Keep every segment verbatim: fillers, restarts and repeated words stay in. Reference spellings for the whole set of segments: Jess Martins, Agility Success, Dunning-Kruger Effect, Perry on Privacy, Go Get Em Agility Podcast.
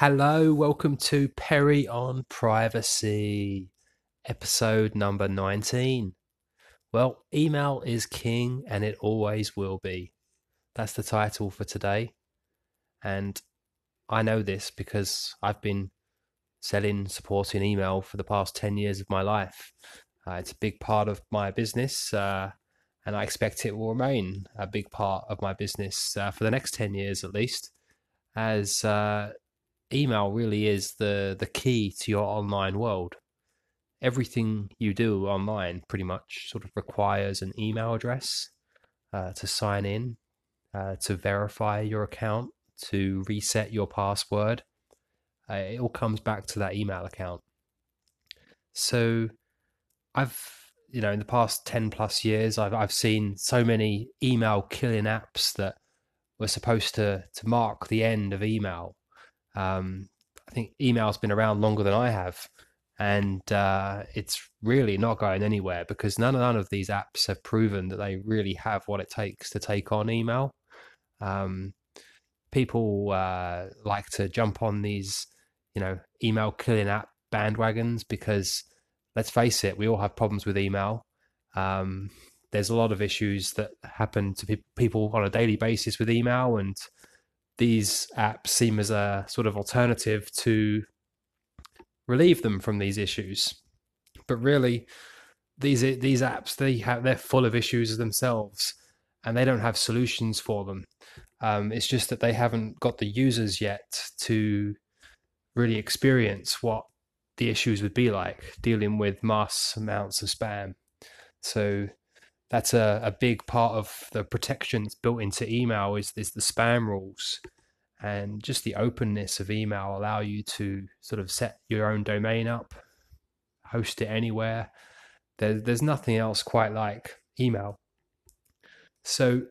Hello, welcome to Perry on Privacy, episode number nineteen. Well, email is king and it always will be. That's the title for today. And I know this because I've been selling, supporting email for the past ten years of my life. Uh, it's a big part of my business uh, and I expect it will remain a big part of my business uh, for the next ten years at least, as uh, email really is the, the key to your online world. Everything you do online pretty much sort of requires an email address uh, to sign in, uh, to verify your account, to reset your password. Uh, it all comes back to that email account. So I've, you know, in the past ten plus years, I've, I've seen so many email killing apps that were supposed to, to mark the end of email. Um, I think email's been around longer than I have. And uh, it's really not going anywhere because none, none of these apps have proven that they really have what it takes to take on email. Um, people uh, like to jump on these, you know, email killing app bandwagons because, let's face it, we all have problems with email. Um, there's a lot of issues that happen to pe- people on a daily basis with email, and these apps seem as a sort of alternative to relieve them from these issues. But really, these these apps, they have they're full of issues themselves, and they don't have solutions for them. Um, it's just that they haven't got the users yet to really experience what the issues would be like dealing with mass amounts of spam. So that's a, a big part of the protections built into email is, is the spam rules. And just the openness of email allow you to sort of set your own domain up, host it anywhere. There, there's nothing else quite like email. So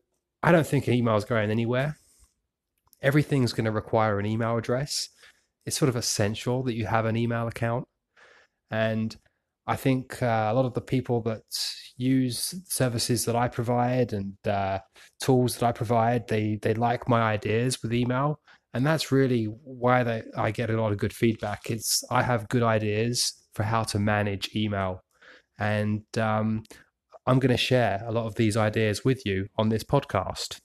I don't think email is going anywhere. Everything's going to require an email address. It's sort of essential that you have an email account. And I think uh, a lot of the people that use services that I provide and uh, tools that I provide, they they like my ideas with email, and that's really why they, I get a lot of good feedback. It's I have good ideas for how to manage email, and um, I'm going to share a lot of these ideas with you on this podcast.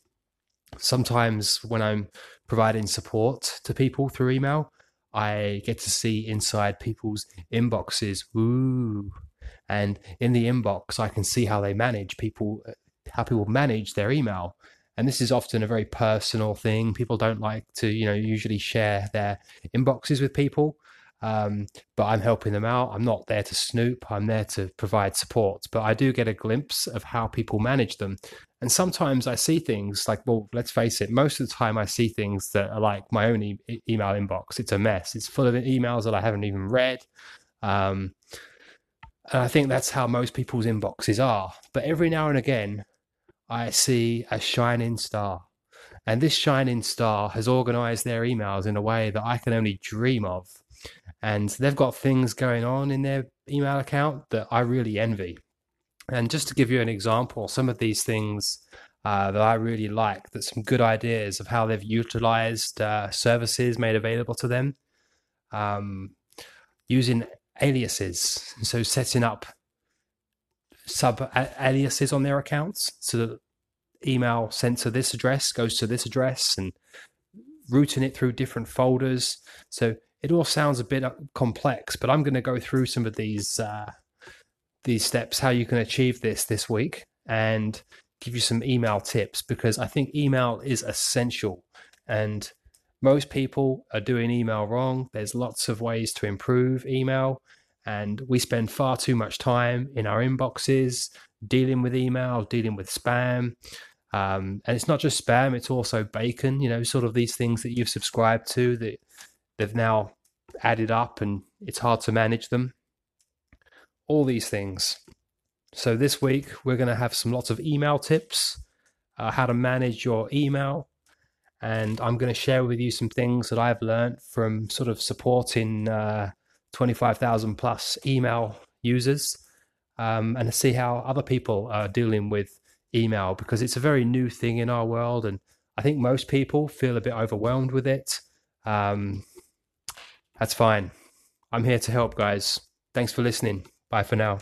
Sometimes when I'm providing support to people through email, I get to see inside people's inboxes. Ooh. And in the inbox, I can see how they manage people, how people manage their email. And this is often a very personal thing. People don't like to, you know, usually share their inboxes with people. Um, but I'm helping them out. I'm not there to snoop. I'm there to provide support. But I do get a glimpse of how people manage them. And sometimes I see things like, well, let's face it, most of the time I see things that are like my own e- email inbox. It's a mess. It's full of emails that I haven't even read. Um, and I think that's how most people's inboxes are. But every now and again, I see a shining star. And this shining star has organized their emails in a way that I can only dream of. And they've got things going on in their email account that I really envy. And just to give you an example, some of these things uh, that I really like, that's some good ideas of how they've utilized uh, services made available to them, um, using aliases. So setting up sub aliases on their accounts so that email sent to this address goes to this address, and routing it through different folders. So it all sounds a bit complex, but I'm going to go through some of these uh, these steps, how you can achieve this this week, and give you some email tips, because I think email is essential. And most people are doing email wrong. There's lots of ways to improve email, and we spend far too much time in our inboxes dealing with email, dealing with spam. Um, and it's not just spam, it's also bacon, you know, sort of these things that you've subscribed to that they've now added up and it's hard to manage them. All these things. So this week, we're going to have some lots of email tips, uh, how to manage your email. And I'm going to share with you some things that I've learned from sort of supporting uh, twenty-five thousand plus email users, um, and to see how other people are dealing with email, because it's a very new thing in our world. And I think most people feel a bit overwhelmed with it. Um, That's fine. I'm here to help, guys. Thanks for listening. Bye for now.